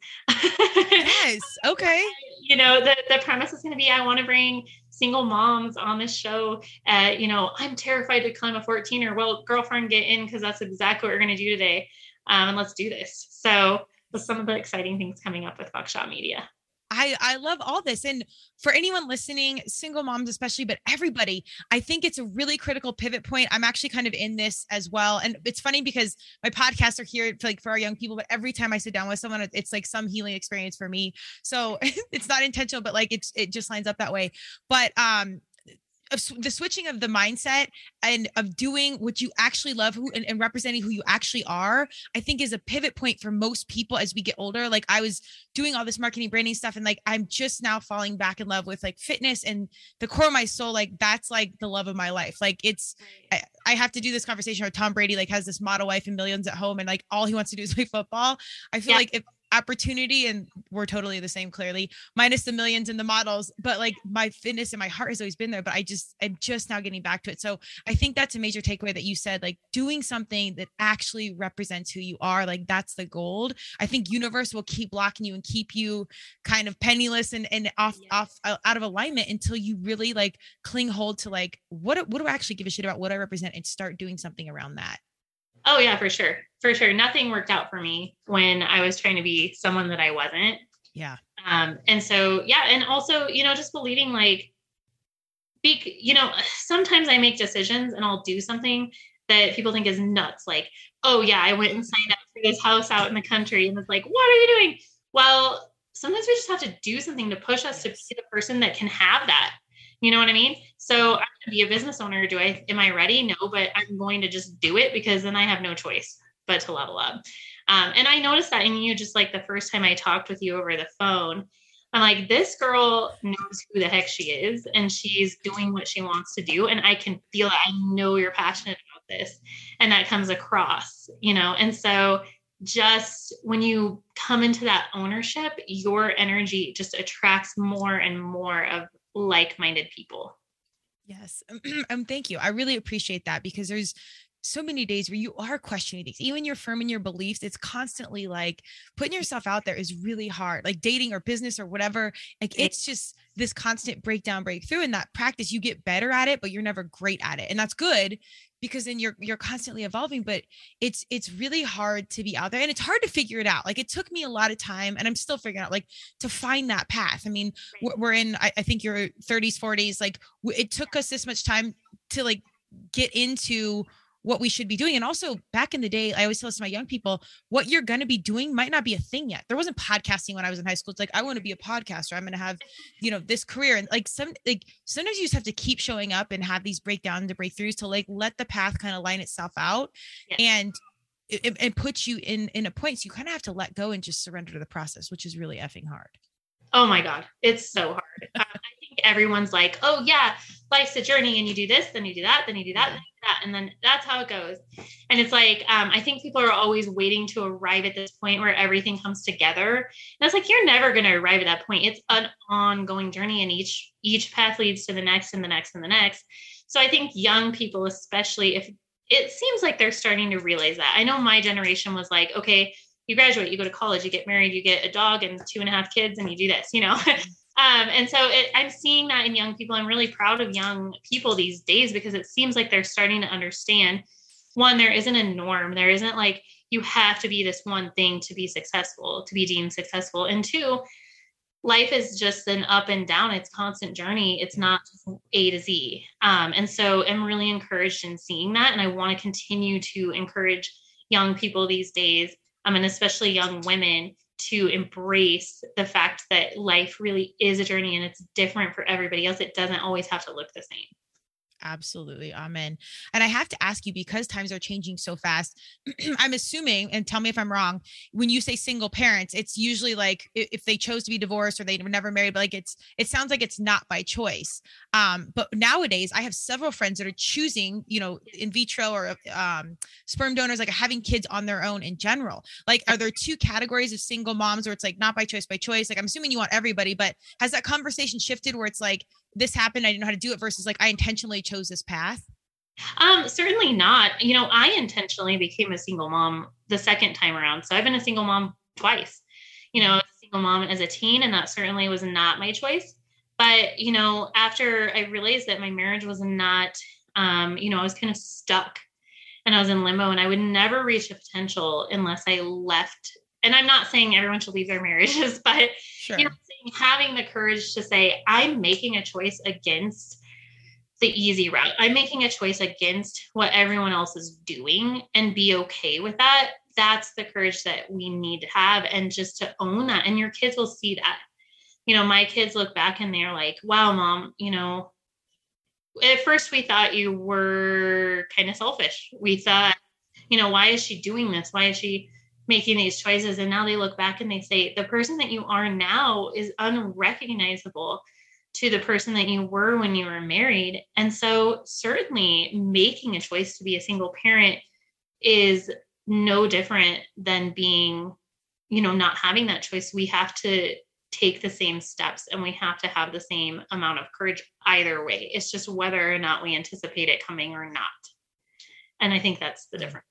Yes. Okay. You know, the premise is going to be, I want to bring single moms on this show. You know, I'm terrified to climb a 14er. Well, girlfriend, get in because that's exactly what we're going to do today. And let's do this. So some of the exciting things coming up with Buckshot Media. I love all this. And for anyone listening, single moms especially, but everybody, I think it's a really critical pivot point. I'm actually kind of in this as well. And it's funny because my podcasts are here for, like, for our young people, but every time I sit down with someone, it's like some healing experience for me. So it's not intentional, but like it just lines up that way. But the switching of the mindset and of doing what you actually love and representing who you actually are, I think is a pivot point for most people as we get older. Like I was doing all this marketing branding stuff and like, I'm just now falling back in love with like fitness and the core of my soul. Like that's like the love of my life. Like it's, I have to do this conversation where Tom Brady like has this model wife and millions at home and like all he wants to do is play football. I feel like if opportunity, and we're totally the same, clearly, minus the millions and the models, but like my fitness and my heart has always been there, but I'm just now getting back to it. So I think that's a major takeaway that you said, like doing something that actually represents who you are, like that's the gold. I think universe will keep blocking you and keep you kind of penniless and off out of alignment until you really like cling hold to like, what do I actually give a shit about, what I represent, and start doing something around that. Oh yeah, for sure. For sure. Nothing worked out for me when I was trying to be someone that I wasn't. Yeah. And so, yeah. And also, you know, just believing like, you know, sometimes I make decisions and I'll do something that people think is nuts. Like, oh yeah, I went and signed up for this house out in the country. And it's like, what are you doing? Well, sometimes we just have to do something to push us to be the person that can have that. You know what I mean? So I'm going to be a business owner. Am I ready? No, but I'm going to just do it because then I have no choice but to level up. And I noticed that in you, just like the first time I talked with you over the phone, I'm like, this girl knows who the heck she is and she's doing what she wants to do. And I can feel it. I know you're passionate about this, and that comes across, you know? And so just when you come into that ownership, your energy just attracts more and more of like-minded people. Yes. Thank you. I really appreciate that, because there's so many days where you are questioning things, even your firm and your beliefs. It's constantly like putting yourself out there is really hard, like dating or business or whatever. Like it's just this constant breakthrough, and that practice, you get better at it, but you're never great at it. And that's good, because then you're constantly evolving, but it's really hard to be out there, and it's hard to figure it out. Like it took me a lot of time, and I'm still figuring out like to find that path. I mean, we're in, I think your 30s, 40s, like it took us this much time to like get into what we should be doing. And also back in the day, I always tell this to my young people, what you're going to be doing might not be a thing yet. There wasn't podcasting when I was in high school. It's like, I want to be a podcaster. I'm going to have, you know, this career. And like sometimes you just have to keep showing up and have these breakdowns and breakthroughs to like, let the path kind of line itself out. Yes. And it puts you in a point. So you kind of have to let go and just surrender to the process, which is really effing hard. Oh my God. It's so hard. Everyone's like, oh yeah, life's a journey, and you do this, then you do that, then you do that, then you do that, and then that's how it goes. And it's like, I think people are always waiting to arrive at this point where everything comes together. And it's like, you're never going to arrive at that point. It's an ongoing journey, and each path leads to the next and the next and the next. So I think young people, especially, if it seems like they're starting to realize that. I know my generation was like, okay, you graduate, you go to college, you get married, you get a dog and 2.5 kids, and you do this, you know. And so I'm seeing that in young people. I'm really proud of young people these days, because it seems like they're starting to understand, one, there isn't a norm. There isn't like, you have to be this one thing to be successful, to be deemed successful. And two, life is just an up and down. It's constant journey. It's not A to Z. And so I'm really encouraged in seeing that. And I want to continue to encourage young people these days, and especially young women, to embrace the fact that life really is a journey, and it's different for everybody else. It doesn't always have to look the same. Absolutely. Amen. And I have to ask you, because times are changing so fast, I'm assuming, and tell me if I'm wrong, when you say single parents, it's usually like if they chose to be divorced or they were never married, but like, it sounds like it's not by choice. But nowadays I have several friends that are choosing, you know, in vitro or, sperm donors, like having kids on their own in general. Like, are there two categories of single moms where it's like not by choice? Like, I'm assuming you want everybody, but has that conversation shifted where it's like, this happened, I didn't know how to do it, versus like, I intentionally chose this path? Certainly not. You know, I intentionally became a single mom the second time around. So I've been a single mom twice, you know, a single mom as a teen, and that certainly was not my choice. But, you know, after I realized that my marriage was not, you know, I was kind of stuck and I was in limbo, and I would never reach a potential unless I left. And I'm not saying everyone should leave their marriages, but sure, you know, having the courage to say, I'm making a choice against the easy route. I'm making a choice against what everyone else is doing, and be okay with that. That's the courage that we need to have, and just to own that. And your kids will see that. You know, my kids look back and they're like, wow, mom, you know, at first we thought you were kind of selfish. We thought, you know, why is she doing this? Why is she making these choices? And now they look back and they say, the person that you are now is unrecognizable to the person that you were when you were married. And so certainly making a choice to be a single parent is no different than being, you know, not having that choice, we have to take the same steps and we have to have the same amount of courage either way. It's just whether or not we anticipate it coming or not. And I think that's the difference.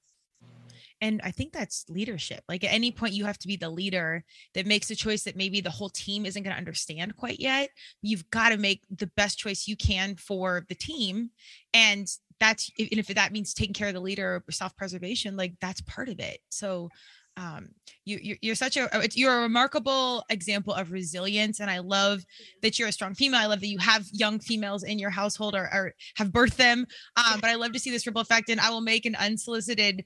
And I think that's leadership. Like at any point you have to be the leader that makes a choice that maybe the whole team isn't going to understand quite yet. You've got to make the best choice you can for the team. And that's, and if that means taking care of the leader or self-preservation, like that's part of it. So you're such a, you're a remarkable example of resilience. And I love that you're a strong female. I love that you have young females in your household or have birthed them. But I love to see this ripple effect, and I will make an unsolicited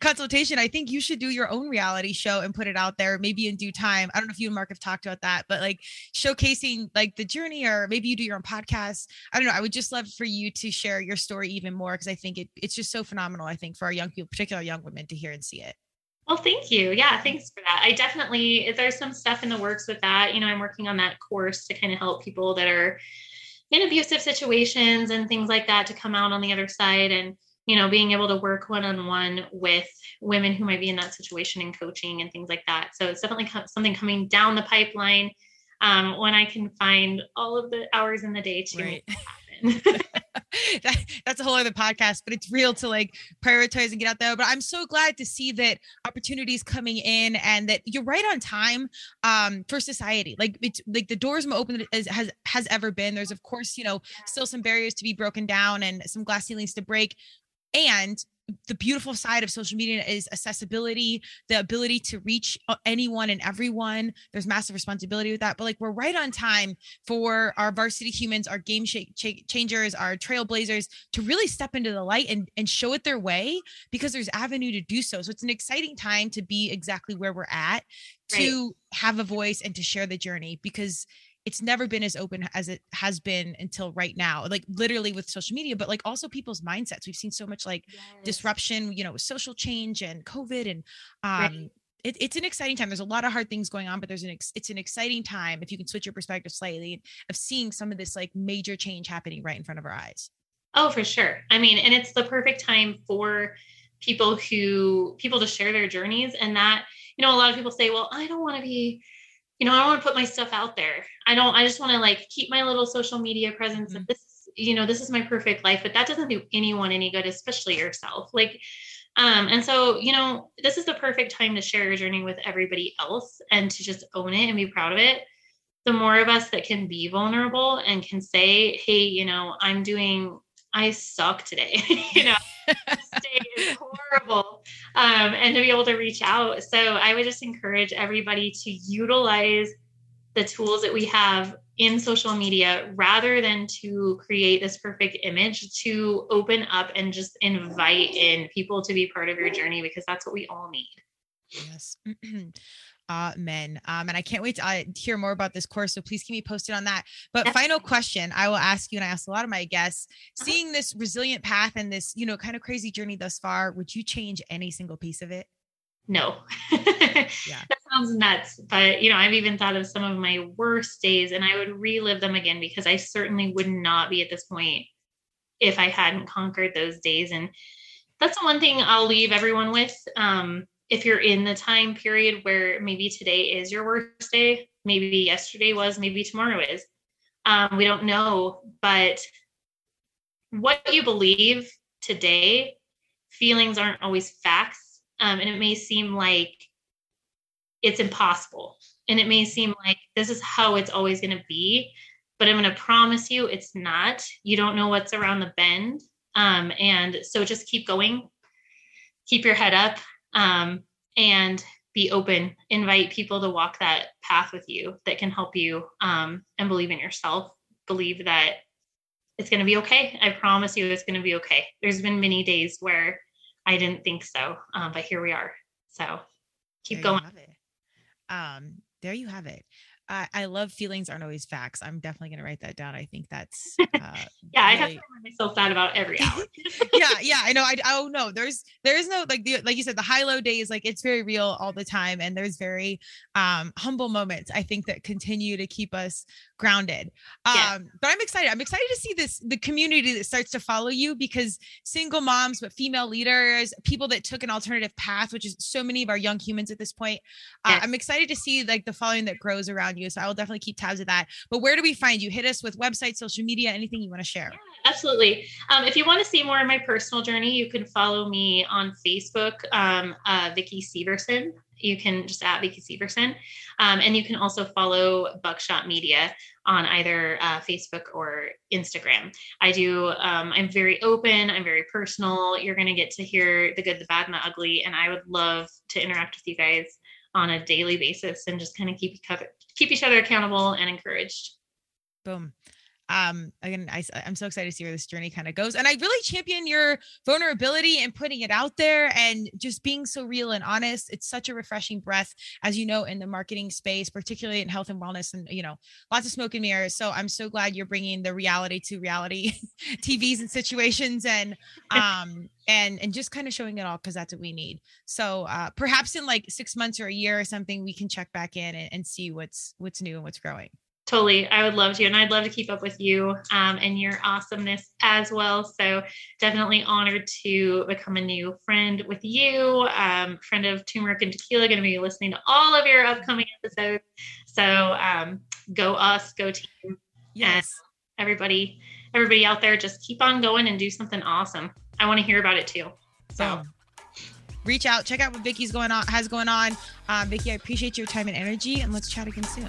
consultation. I think you should do your own reality show and put it out there maybe in due time. I don't know if you and Mark have talked about that, but like showcasing like the journey, or maybe you do your own podcast. I don't know. I would just love for you to share your story even more, because I think it's just so phenomenal, I think, for our young people, particularly young women, to hear and see it. Well, thank you. Yeah. Thanks for that. I definitely, there's some stuff in the works with that. You know, I'm working on that course to kind of help people that are in abusive situations and things like that to come out on the other side, and you know, being able to work one-on-one with women who might be in that situation and coaching and things like that. So it's definitely something coming down the pipeline when I can find all of the hours in the day to make that happen. That's a whole other podcast, but it's real to like prioritize and get out there. But I'm so glad to see that opportunities coming in, and that you're right on time for society. Like it's like the doors more open as has ever been. There's of course, you know, still some barriers to be broken down and some glass ceilings to break. And the beautiful side of social media is accessibility, the ability to reach anyone and everyone. There's massive responsibility with that, but like we're right on time for our varsity humans, our game changers, our trailblazers to really step into the light and show it their way, because there's avenue to do so. So it's an exciting time to be exactly where we're at, to right. have a voice and to share the journey, because it's never been as open as it has been until right now, like literally with social media, but like also people's mindsets. We've seen so much like yes. disruption, you know, social change and COVID, and right. it's an exciting time. There's a lot of hard things going on, but there's it's an exciting time if you can switch your perspective slightly of seeing some of this like major change happening right in front of our eyes. Oh, for sure. I mean, and it's the perfect time for people to share their journeys, and that, you know, a lot of people say, well, I don't want to be, you know, I don't want to put my stuff out there. I just want to like keep my little social media presence. Mm-hmm. And this, you know, this is my perfect life, but that doesn't do anyone any good, especially yourself. Like, and so, you know, this is the perfect time to share your journey with everybody else and to just own it and be proud of it. The more of us that can be vulnerable and can say, hey, you know, I suck today, you know, this day is horrible. And to be able to reach out. So I would just encourage everybody to utilize the tools that we have in social media, rather than to create this perfect image, to open up and just invite in people to be part of your journey, because that's what we all need. Yes. Amen. And I can't wait to hear more about this course. So please keep me posted on that. But final question I will ask you, and I ask a lot of my guests, seeing this resilient path and this, you know, kind of crazy journey thus far, would you change any single piece of it? No. That sounds nuts, but you know, I've even thought of some of my worst days and I would relive them again, because I certainly would not be at this point if I hadn't conquered those days. And that's the one thing I'll leave everyone with. If you're in the time period where maybe today is your worst day, maybe yesterday was, maybe tomorrow is, we don't know, but what you believe today, feelings aren't always facts. And it may seem like it's impossible, and it may seem like this is how it's always going to be, but I'm going to promise you it's not. You don't know what's around the bend. And so just keep going, keep your head up. And be open, invite people to walk that path with you that can help you, and believe in yourself, believe that it's going to be okay. I promise you it's going to be okay. There's been many days where I didn't think so, but here we are. So keep going. There you have it. I love feelings aren't always facts. I'm definitely going to write that down. I think that's, yeah, really... I have to remind myself that about every hour. Yeah. I know. Oh no, there is no, like you said, the high-low days, like it's very real all the time. And there's very, humble moments, I think, that continue to keep us grounded. Yes. But I'm excited to see the community that starts to follow you, because single moms, but female leaders, people that took an alternative path, which is so many of our young humans at this point. Yes. I'm excited to see like the following that grows around you. So I will definitely keep tabs of that. But where do we find you? Hit us with website, social media, anything you want to share. Yeah, absolutely. If you want to see more of my personal journey, you can follow me on Facebook, Vicki Severson. You can just at Vicki Severson. And you can also follow Buckshot Media on either Facebook or Instagram. I do. I'm very open. I'm very personal. You're going to get to hear the good, the bad, and the ugly. And I would love to interact with you guys on a daily basis and just kind of keep each other accountable and encouraged. Boom. Again, I'm so excited to see where this journey kind of goes. And I really champion your vulnerability and putting it out there and just being so real and honest. It's such a refreshing breath, as you know, in the marketing space, particularly in health and wellness and, you know, lots of smoke and mirrors. So I'm so glad you're bringing the reality to reality TVs and situations and just kind of showing it all, because that's what we need. So perhaps in like 6 months or a year or something, we can check back in and see what's new and what's growing. Totally. I would love to. And I'd love to keep up with you and your awesomeness as well. So definitely honored to become a new friend with you. Friend of Turmeric and Tequila, going to be listening to all of your upcoming episodes. So go us, go team. Yes. And everybody out there, just keep on going and do something awesome. I want to hear about it too. So reach out, check out what Vicki's has going on. Vicki, I appreciate your time and energy, and let's chat again soon.